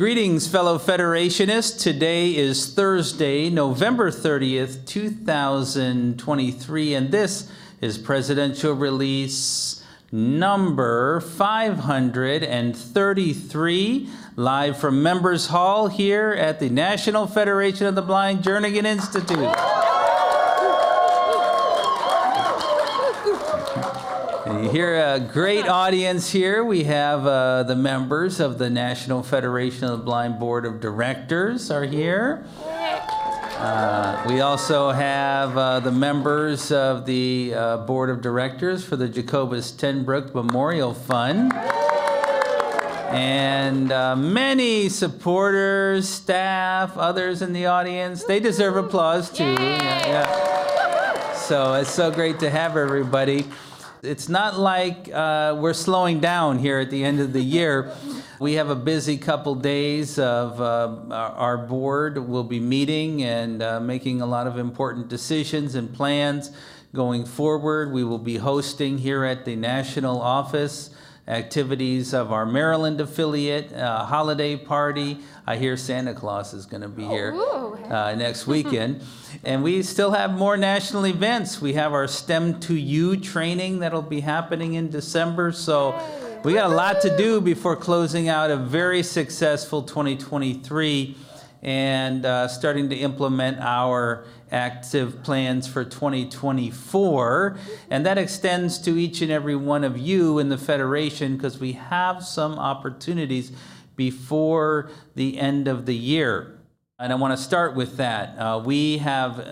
Greetings, fellow Federationists. Today is Thursday, November 30th, 2023, and this is Presidential Release number 533, live from Members Hall here at the National Federation of the Blind Jernigan Institute. You hear a great audience here. We have the members of the National Federation of the Blind Board of Directors are here. We also have the members of the Board of Directors for the Jacobus Tenbrook Memorial Fund. And many supporters, staff, others in the audience. They deserve applause too. Yeah. So it's so great to have everybody. It's not like we're slowing down here at the end of the year. We have a busy couple days of our board will be meeting and making a lot of important decisions and plans going forward. We will be hosting here at the national office activities of our Maryland affiliate, holiday party. I hear Santa Claus is going to be here next weekend. And we still have more national events. We have our STEM to You training that'll be happening in December. So we got a lot to do before closing out a very successful 2023 and starting to implement our active plans for 2024, and that extends to each and every one of you in the Federation, because we have some opportunities before the end of the year. And I want to start with that. We have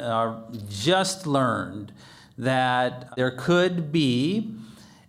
just learned that there could be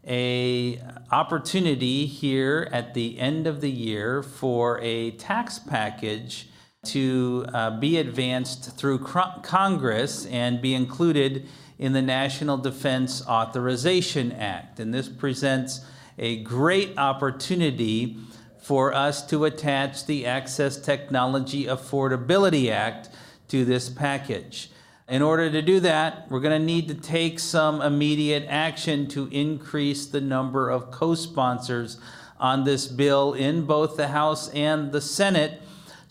an opportunity here at the end of the year for a tax package to be advanced through Congress and be included in the National Defense Authorization Act. And this presents a great opportunity for us to attach the Access Technology Affordability Act to this package. In order to do that, we're going to need to take some immediate action to increase the number of co-sponsors on this bill in both the House and the Senate,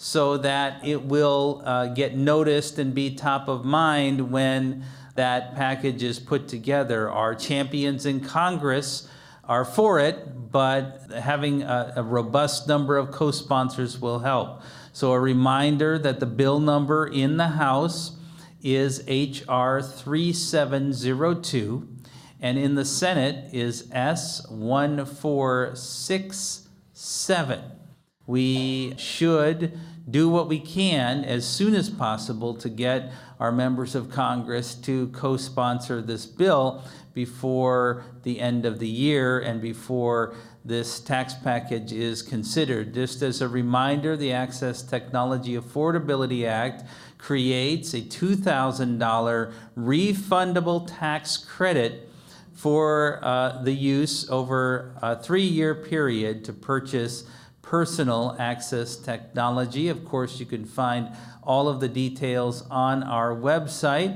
so that it will get noticed and be top of mind when that package is put together. Our champions in Congress are for it, but having a robust number of co-sponsors will help. So a reminder that the bill number in the House is HR 3702, and in the Senate is S1467. We should do what we can as soon as possible to get our members of Congress to co-sponsor this bill before the end of the year and before this tax package is considered. Just as a reminder, the Access Technology Affordability Act creates a $2,000 refundable tax credit for the use over a 3-year period to purchase personal access technology. Of course, you can find all of the details on our website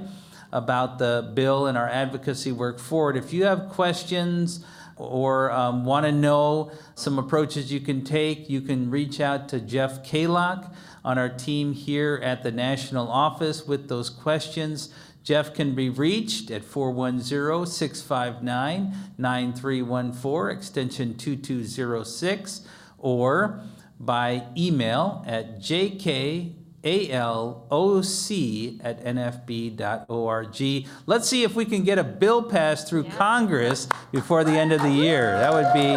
about the bill and our advocacy work forward. If you have questions or want to know some approaches you can take, you can reach out to Jeff Caloc on our team here at the national office with those questions. Jeff can be reached at 410-659-9314, extension 2206. Or by email at jkaloc@nfb.org. Let's see if we can get a bill passed through Congress before the end of the year. That would be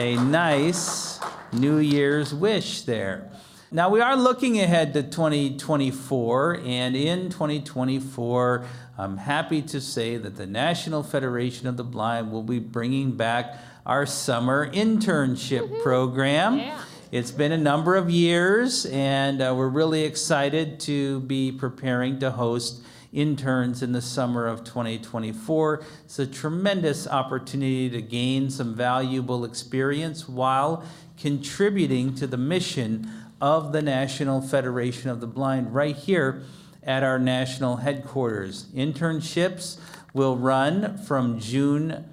a nice New Year's wish there. Now, we are looking ahead to 2024, and in 2024, I'm happy to say that the National Federation of the Blind will be bringing back our summer internship program. Yeah. It's been a number of years, and we're really excited to be preparing to host interns in the summer of 2024. It's a tremendous opportunity to gain some valuable experience while contributing to the mission of the National Federation of the Blind right here at our national headquarters. Internships will run from June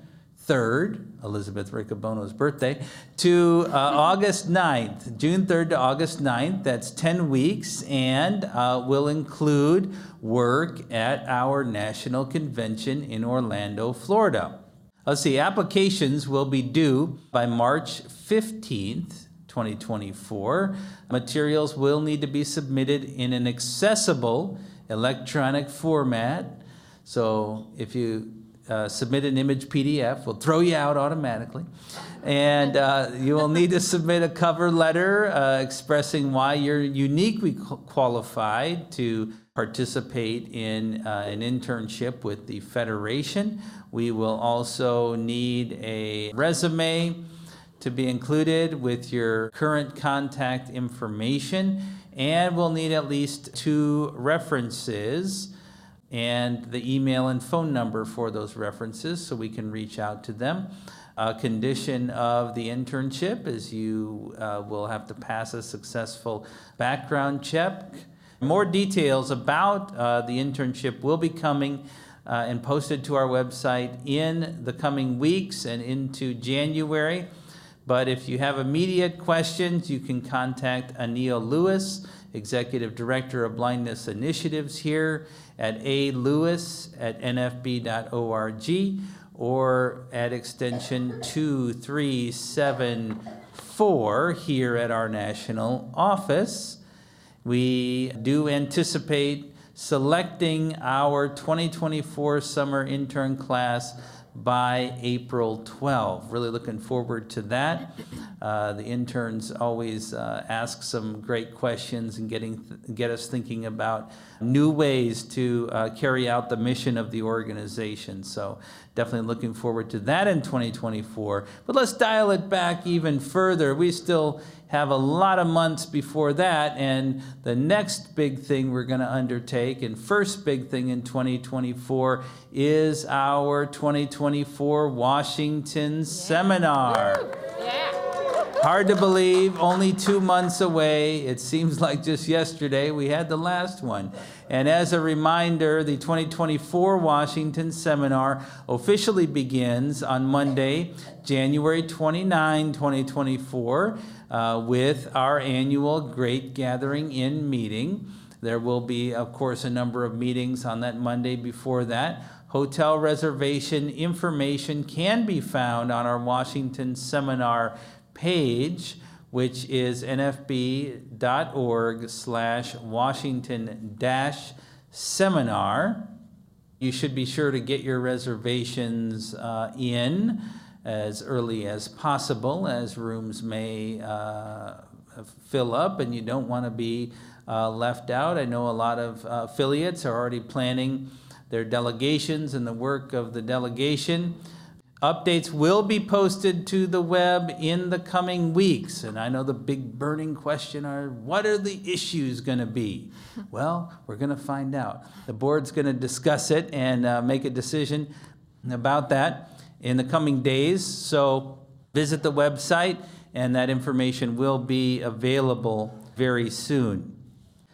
3rd Elizabeth Riccobono's birthday, to August 9th, June 3rd to August 9th. That's 10 weeks and will include work at our national convention in Orlando, Florida. Let's see, applications will be due by March 15th, 2024. Materials will need to be submitted in an accessible electronic format. So if you submit an image PDF, we'll throw you out automatically. And you will need to submit a cover letter expressing why you're uniquely qualified to participate in an internship with the Federation. We will also need a resume to be included with your current contact information, and we'll need at least 2 references and the email and phone number for those references so we can reach out to them. A condition of the internship is you will have to pass a successful background check. More details about the internship will be coming and posted to our website in the coming weeks and into January. But if you have immediate questions, you can contact Anil Lewis, Executive Director of Blindness Initiatives here at alewis@nfb.org or at extension 2374 here at our national office. We do anticipate selecting our 2024 summer intern class by April 12. Really looking forward to that. The interns always ask some great questions and get us thinking about new ways to carry out the mission of the organization. So definitely looking forward to that in 2024. But let's dial it back even further. We still have a lot of months before that, and the next big thing we're going to undertake and first big thing in 2024 is our 2024 Washington Seminar. Yeah. Hard to believe, only 2 months away. It seems like just yesterday we had the last one. And as a reminder, the 2024 Washington Seminar officially begins on Monday, January 29, 2024. With our annual Great Gathering In meeting. There will be, of course, a number of meetings on that Monday before that. Hotel reservation information can be found on our Washington Seminar page, which is nfb.org/Washington-Seminar. You should be sure to get your reservations in as early as possible, as rooms may fill up and you don't want to be left out. I know a lot of affiliates are already planning their delegations and the work of the delegation. Updates will be posted to the web in the coming weeks. And I know the big burning question are, what are the issues going to be? Well, we're going to find out. The board's going to discuss it and make a decision about that in the coming days, so visit the website and that information will be available very soon.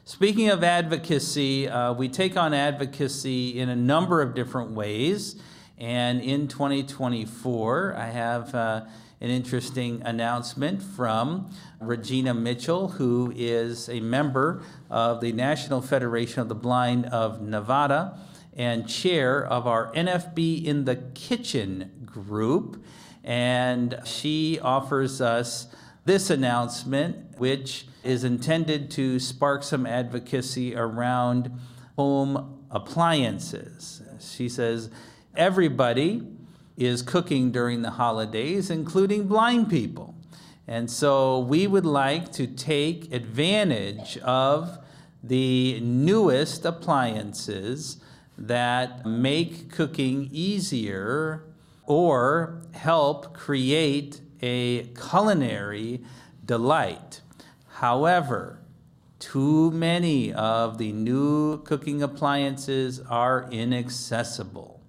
Speaking of advocacy, we take on advocacy in a number of different ways, and in 2024 I have an interesting announcement from Regina Mitchell, who is a member of the National Federation of the Blind of Nevada and chair of our NFB in the Kitchen group, and she offers us this announcement, which is intended to spark some advocacy around home appliances. She says, everybody is cooking during the holidays, including blind people. And so we would like to take advantage of the newest appliances that make cooking easier or help create a culinary delight. However, too many of the new cooking appliances are inaccessible.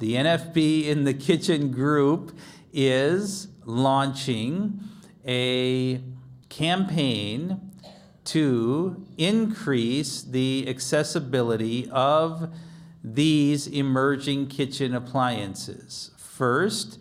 The NFB in the Kitchen group is launching a campaign to increase the accessibility of these emerging kitchen appliances. First,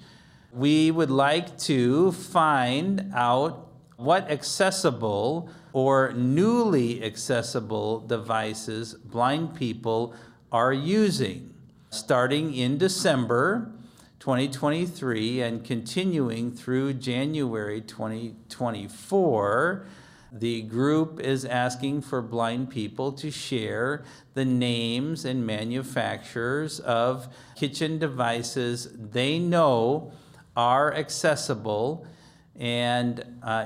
We would like to find out what accessible or newly accessible devices blind people are using, starting in December 2023 and continuing through January 2024. The group is asking for blind people to share the names and manufacturers of kitchen devices they know are accessible. And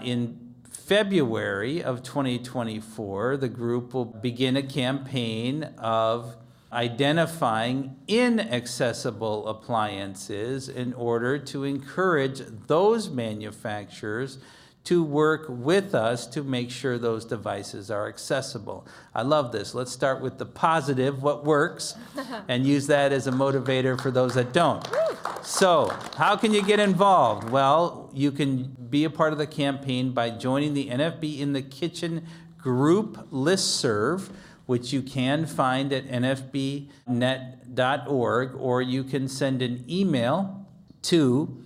in February of 2024, the group will begin a campaign of identifying inaccessible appliances in order to encourage those manufacturers to work with us to make sure those devices are accessible. I love this. Let's start with the positive, what works, and use that as a motivator for those that don't. So, how can you get involved? Well, you can be a part of the campaign by joining the NFB in the Kitchen group listserv, which you can find at nfbnet.org, or you can send an email to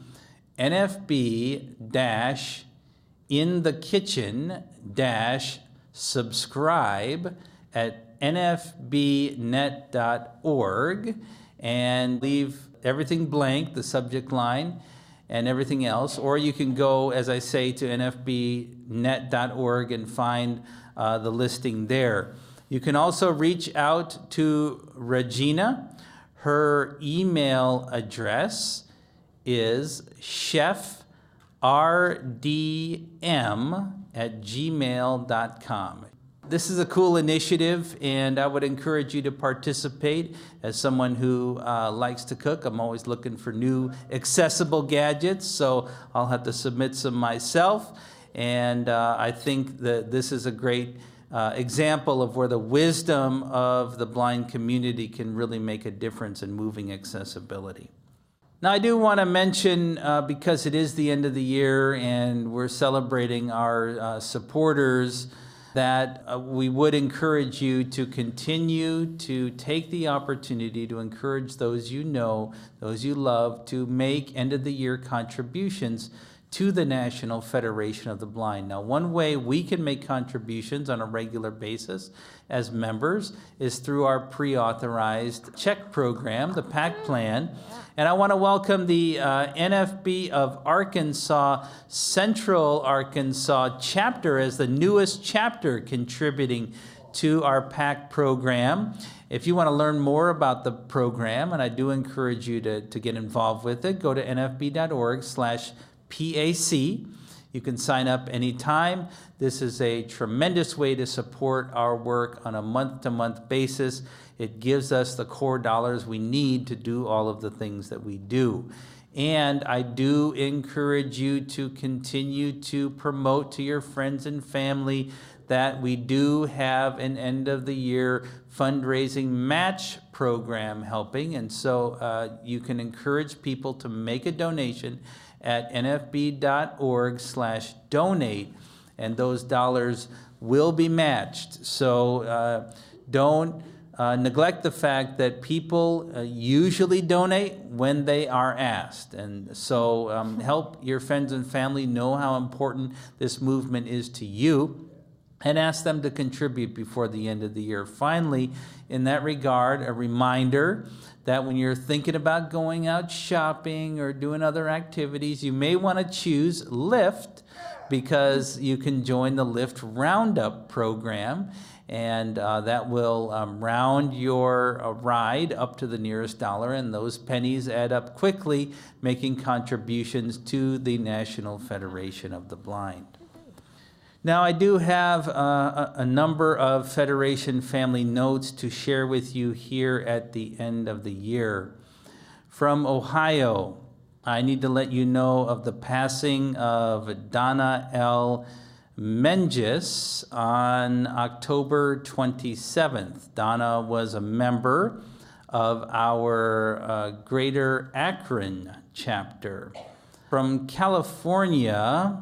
nfb-in-the-kitchen-subscribe@nfbnet.org and leave everything blank, the subject line and everything else. Or you can go, as I say, to nfbnet.org and find the listing there. You can also reach out to Regina. Her email address is chefrdm@gmail.com. This is a cool initiative, and I would encourage you to participate. As someone who likes to cook, I'm always looking for new accessible gadgets, so I'll have to submit some myself. And I think that this is a great example of where the wisdom of the blind community can really make a difference in moving accessibility. Now, I do want to mention, because it is the end of the year and we're celebrating our supporters, that we would encourage you to continue to take the opportunity to encourage those you know, those you love, to make end-of-the-year contributions to the National Federation of the Blind. Now, one way we can make contributions on a regular basis as members is through our pre-authorized check program, the PAC plan. And I want to welcome the NFB of Arkansas, Central Arkansas chapter, as the newest chapter contributing to our PAC program. If you want to learn more about the program, and I do encourage you to get involved with it, go to nfb.org/PAC. You can sign up anytime. This is a tremendous way to support our work on a month-to-month basis. It gives us the core dollars we need to do all of the things that we do. And I do encourage you to continue to promote to your friends and family that we do have an end-of-the-year fundraising match program helping. And so you can encourage people to make a donation at nfb.org/donate, and those dollars will be matched. So don't neglect the fact that people usually donate when they are asked. And so help your friends and family know how important this movement is to you, and ask them to contribute before the end of the year. Finally, in that regard, a reminder that when you're thinking about going out shopping or doing other activities, you may want to choose Lyft, because you can join the Lyft Roundup program, and that will round your ride up to the nearest dollar, and those pennies add up quickly, making contributions to the National Federation of the Blind. Now, I do have a number of Federation family notes to share with you here at the end of the year. From Ohio, I need to let you know of the passing of Donna L. Menges on October 27th. Donna was a member of our Greater Akron chapter. From California,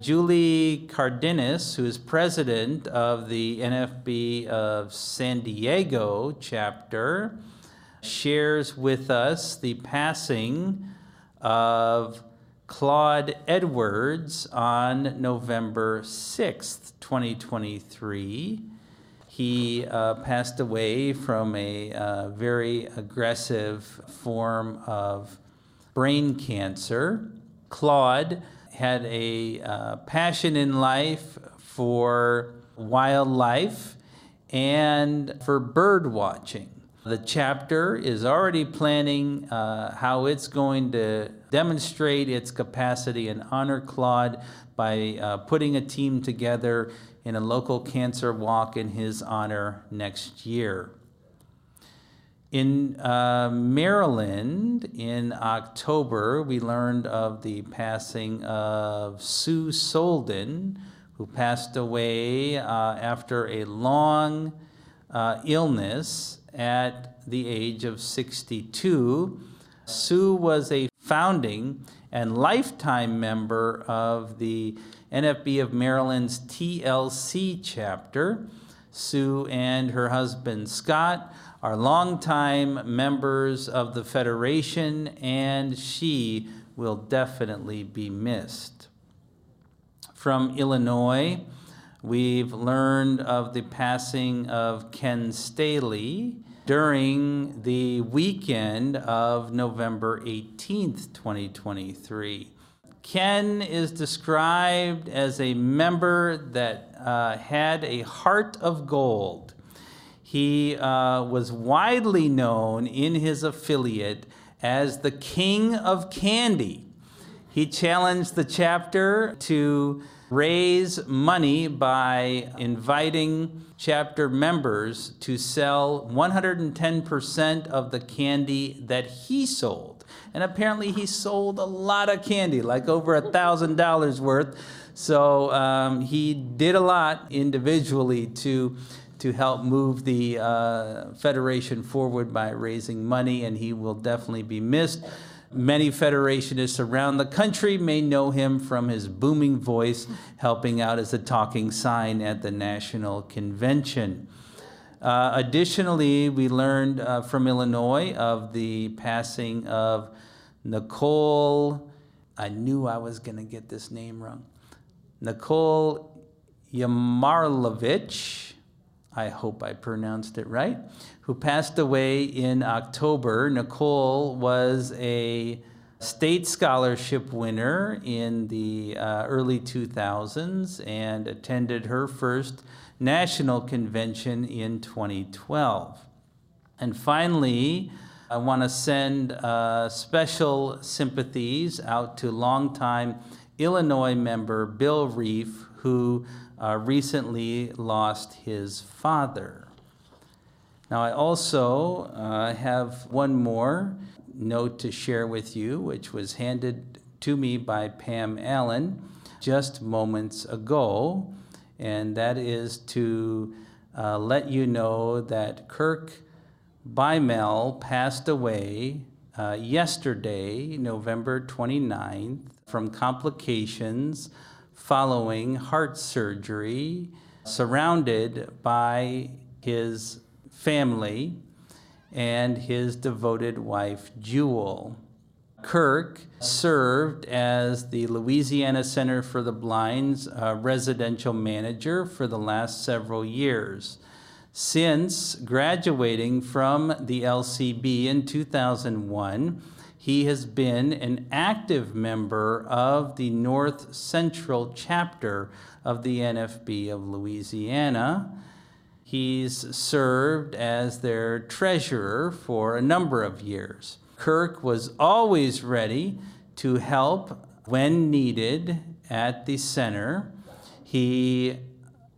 Julie Cardenas, who is president of the NFB of San Diego chapter, shares with us the passing of Claude Edwards on November 6th, 2023. He passed away from a very aggressive form of brain cancer. Claude had a passion in life for wildlife and for bird watching. The chapter is already planning how it's going to demonstrate its capacity and honor Claude by putting a team together in a local cancer walk in his honor next year. In Maryland, in October, we learned of the passing of Sue Solden, who passed away after a long illness at the age of 62. Sue was a founding and lifetime member of the NFB of Maryland's TLC chapter. Sue and her husband Scott are longtime members of the Federation, and she will definitely be missed. From Illinois, we've learned of the passing of Ken Staley during the weekend of November 18th, 2023. Ken is described as a member that had a heart of gold. He was widely known in his affiliate as the King of Candy. He challenged the chapter to raise money by inviting chapter members to sell 110% of the candy that he sold. And apparently he sold a lot of candy, like over $1,000 worth. So he did a lot individually to help move the Federation forward by raising money, and he will definitely be missed. Many Federationists around the country may know him from his booming voice, helping out as a talking sign at the National Convention. Additionally, we learned from Illinois of the passing of Nicole, I knew I was going to get this name wrong, Nicole Yamarlovich, I hope I pronounced it right, who passed away in October. Nicole was a state scholarship winner in the early 2000s and attended her first national convention in 2012. And finally, I want to send special sympathies out to longtime Illinois member Bill Reeve, who recently lost his father. Now, I also have one more note to share with you, which was handed to me by Pam Allen just moments ago, and that is to let you know that Kirk Bymel passed away yesterday, November 29th, from complications following heart surgery, surrounded by his family and his devoted wife, Jewel. Kirk served as the Louisiana Center for the Blind's residential manager for the last several years. Since graduating from the LCB in 2001, he has been an active member of the North Central chapter of the NFB of Louisiana. He's served as their treasurer for a number of years. Kirk was always ready to help when needed at the center. He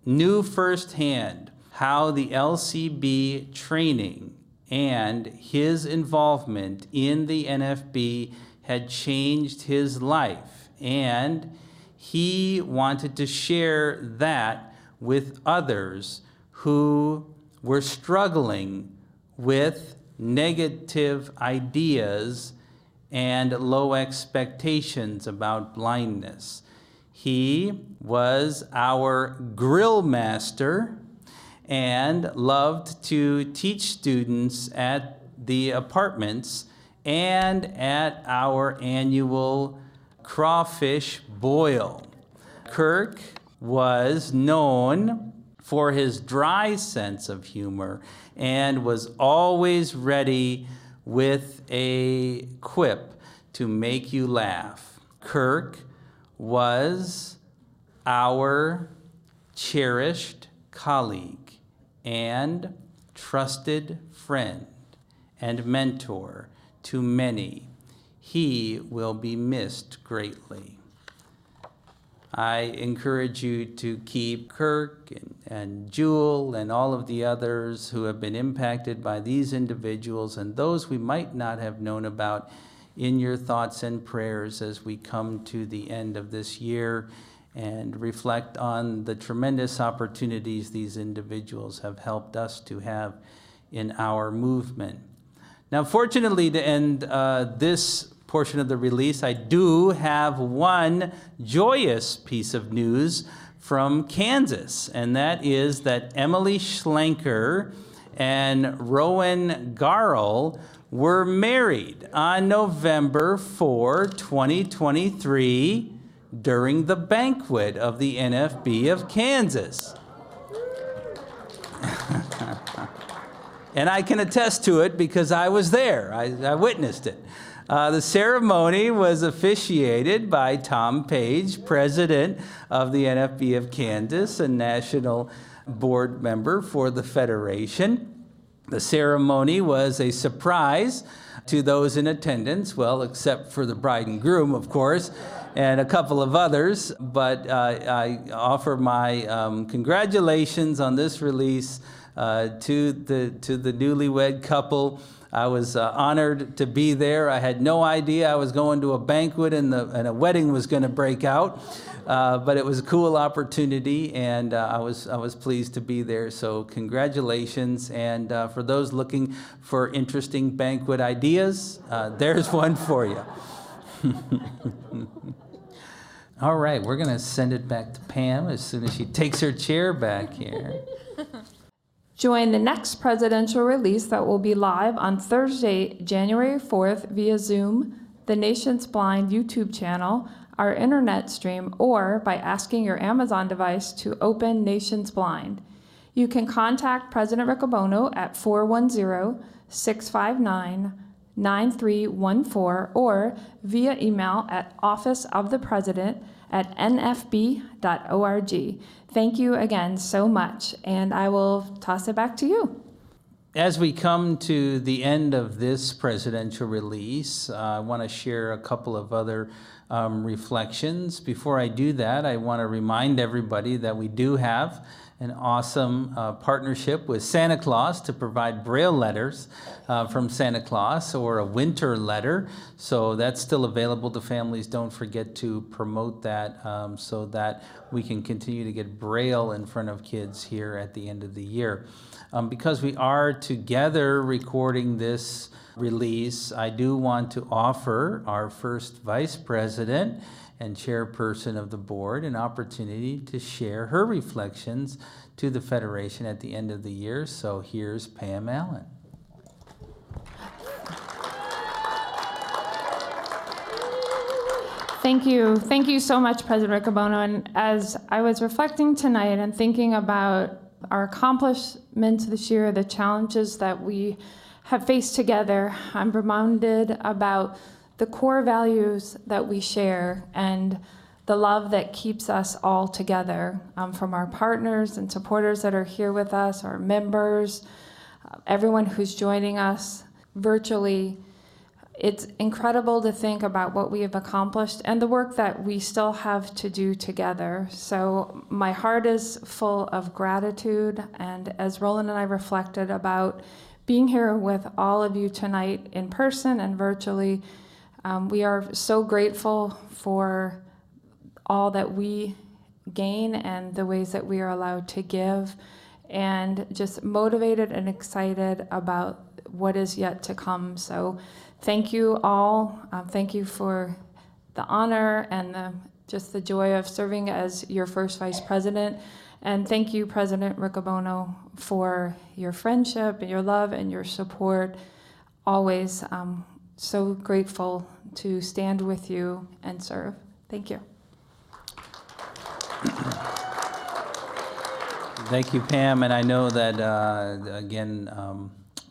knew firsthand how the LCB training and his involvement in the NFB had changed his life, and he wanted to share that with others who were struggling with negative ideas and low expectations about blindness. He was our grill master and loved to teach students at the apartments and at our annual crawfish boil. Kirk was known for his dry sense of humor and was always ready with a quip to make you laugh. Kirk was our cherished colleague and trusted friend and mentor to many. He will be missed greatly. I encourage you to keep Kirk and Jewel and all of the others who have been impacted by these individuals and those we might not have known about in your thoughts and prayers as we come to the end of this year and reflect on the tremendous opportunities these individuals have helped us to have in our movement. Now, fortunately, to end this portion of the release, I do have one joyous piece of news from Kansas, and that is that Emily Schlenker and Rowan Garl were married on November 4, 2023, during the banquet of the NFB of Kansas. And I can attest to it because I was there. I witnessed it. The ceremony was officiated by Tom Page, president of the NFB of Kansas and national board member for the Federation. The ceremony was a surprise to those in attendance, well, except for the bride and groom, of course, and a couple of others. But I offer my congratulations on this release to the newlywed couple. I was honored to be there. I had no idea I was going to a banquet and a wedding was going to break out, but it was a cool opportunity, and I was pleased to be there. So congratulations! And for those looking for interesting banquet ideas, there's one for you. All right, we're going to send it back to Pam as soon as she takes her chair back here. Join the next presidential release that will be live on Thursday, January 4th via Zoom, the Nation's Blind YouTube channel, our internet stream, or by asking your Amazon device to open Nation's Blind. You can contact President Riccobono at 410-659-9314 or via email at officeofthepresident@nfb.org. Thank you again so much, and I will toss it back to you. As we come to the end of this presidential release, I want to share a couple of other reflections. Before I do that, I want to remind everybody that we do have an awesome partnership with Santa Claus to provide Braille letters from Santa Claus, or a winter letter. So that's still available to families. Don't forget to promote that so that we can continue to get Braille in front of kids here at the end of the year. Because we are together recording this release, I do want to offer our first vice president and chairperson of the board an opportunity to share her reflections to the Federation at the end of the year. So here's Pam Allen. Thank you. Thank you so much, President Riccobono. And as I was reflecting tonight and thinking about our accomplishments this year, the challenges that we have faced together, I'm reminded about the core values that we share and the love that keeps us all together, from our partners and supporters that are here with us, our members, everyone who's joining us virtually. It's incredible to think about what we have accomplished and the work that we still have to do together. So my heart is full of gratitude, and as Roland and I reflected about being here with all of you tonight in person and virtually, we are so grateful for all that we gain and the ways that we are allowed to give, and just motivated and excited about what is yet to come. So thank you all. Thank you for the honor and just the joy of serving as your first vice president. And thank you, President Riccobono, for your friendship and your love and your support always. so grateful to stand with you and serve. Thank you. Thank you, Pam. And I know that, again,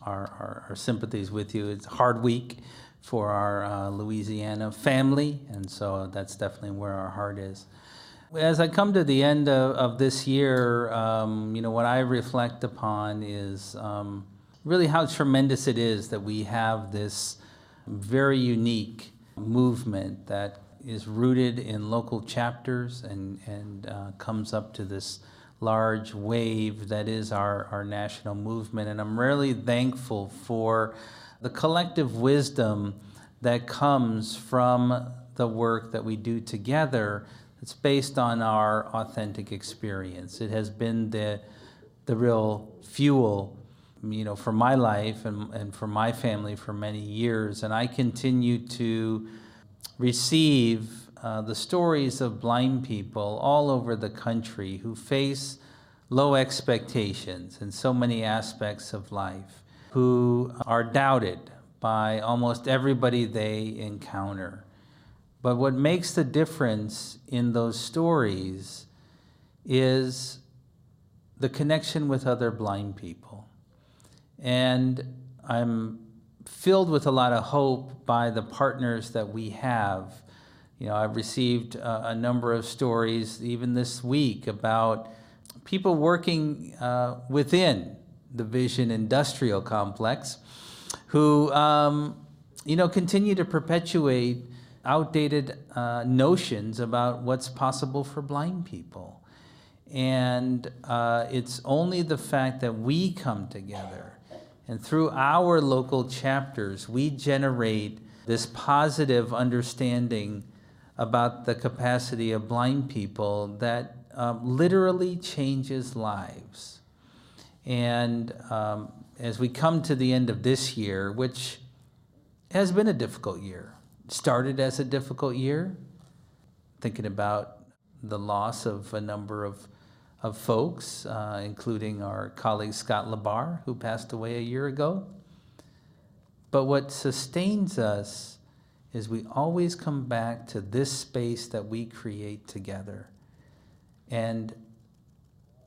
our sympathies with you. It's a hard week for our Louisiana family, and so that's definitely where our heart is. As I come to the end of this year, you know, what I reflect upon is really how tremendous it is that we have this very unique movement that is rooted in local chapters and comes up to this large wave that is our national movement. And I'm really thankful for the collective wisdom that comes from the work that we do together. It's based on our authentic experience. It has been the real fuel, you know, for my life and for my family for many years. And I continue to receive the stories of blind people all over the country who face low expectations in so many aspects of life, who are doubted by almost everybody they encounter. But what makes the difference in those stories is the connection with other blind people. And I'm filled with a lot of hope by the partners that we have. You know, I've received a number of stories even this week about people working within the Vision Industrial Complex who, you know, continue to perpetuate outdated notions about what's possible for blind people. And it's only the fact that we come together and through our local chapters, we generate this positive understanding about the capacity of blind people that literally changes lives. And as we come to the end of this year, which has been a difficult year, started as a difficult year, thinking about the loss of a number of folks, including our colleague Scott Labar, who passed away a year ago. But what sustains us is we always come back to this space that we create together. And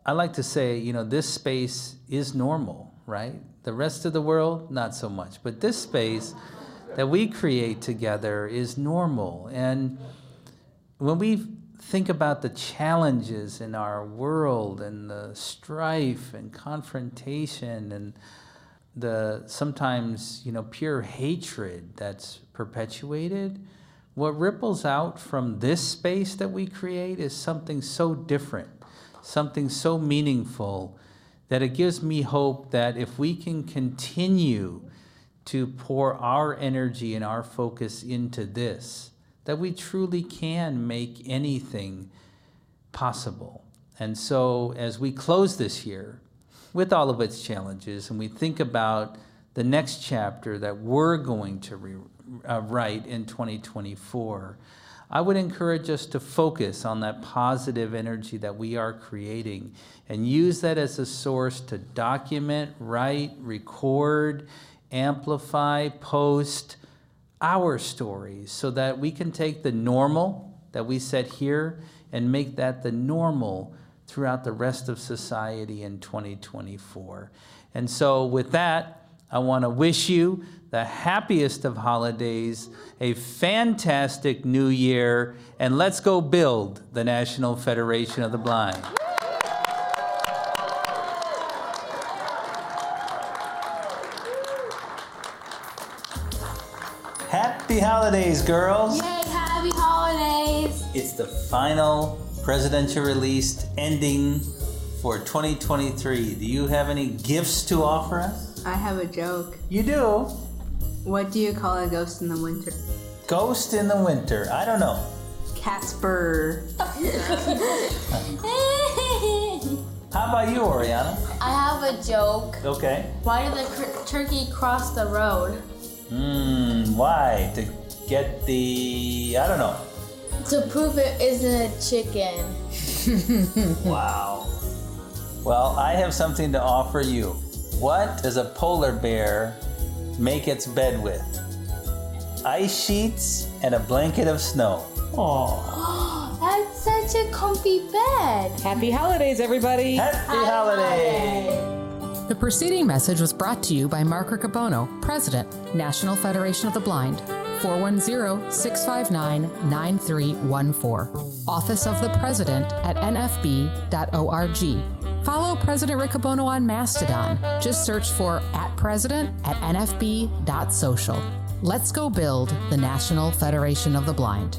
I like to say, you know, this space is normal, right? The rest of the world, not so much. But this space that we create together is normal. And when we think about the challenges in our world and the strife and confrontation and the sometimes, you know, pure hatred that's perpetuated, what ripples out from this space that we create is something so different, something so meaningful, that it gives me hope that if we can continue to pour our energy and our focus into this, that we truly can make anything possible. And so as we close this year, with all of its challenges, and we think about the next chapter that we're going to write in 2024, I would encourage us to focus on that positive energy that we are creating and use that as a source to document, write, record, amplify, post our stories so that we can take the normal that we set here and make that the normal throughout the rest of society in 2024. And so with that, I want to wish you the happiest of holidays, a fantastic new year, and let's go build the National Federation of the Blind. Happy holidays, girls. Yay, happy holidays. It's the final presidential release ending for 2023. Do you have any gifts to offer us? I have a joke. You do? What do you call a ghost in the winter? Ghost in the winter? I don't know. Casper. How about you, Oriana? I have a joke. Okay. Why did the turkey cross the road? Why? To get the... I don't know. To prove it isn't a chicken. Wow. Well, I have something to offer you. What does a polar bear make its bed with? ice sheets, and a blanket of snow. Aww. That's such a comfy bed. Happy holidays, everybody. Happy holidays. The preceding message was brought to you by Mark Riccobono, President, National Federation of the Blind, 410-659-9314. Office of the President at nfb.org. Follow President Riccobono on Mastodon. Just search for @president@nfb.social. Let's go build the National Federation of the Blind.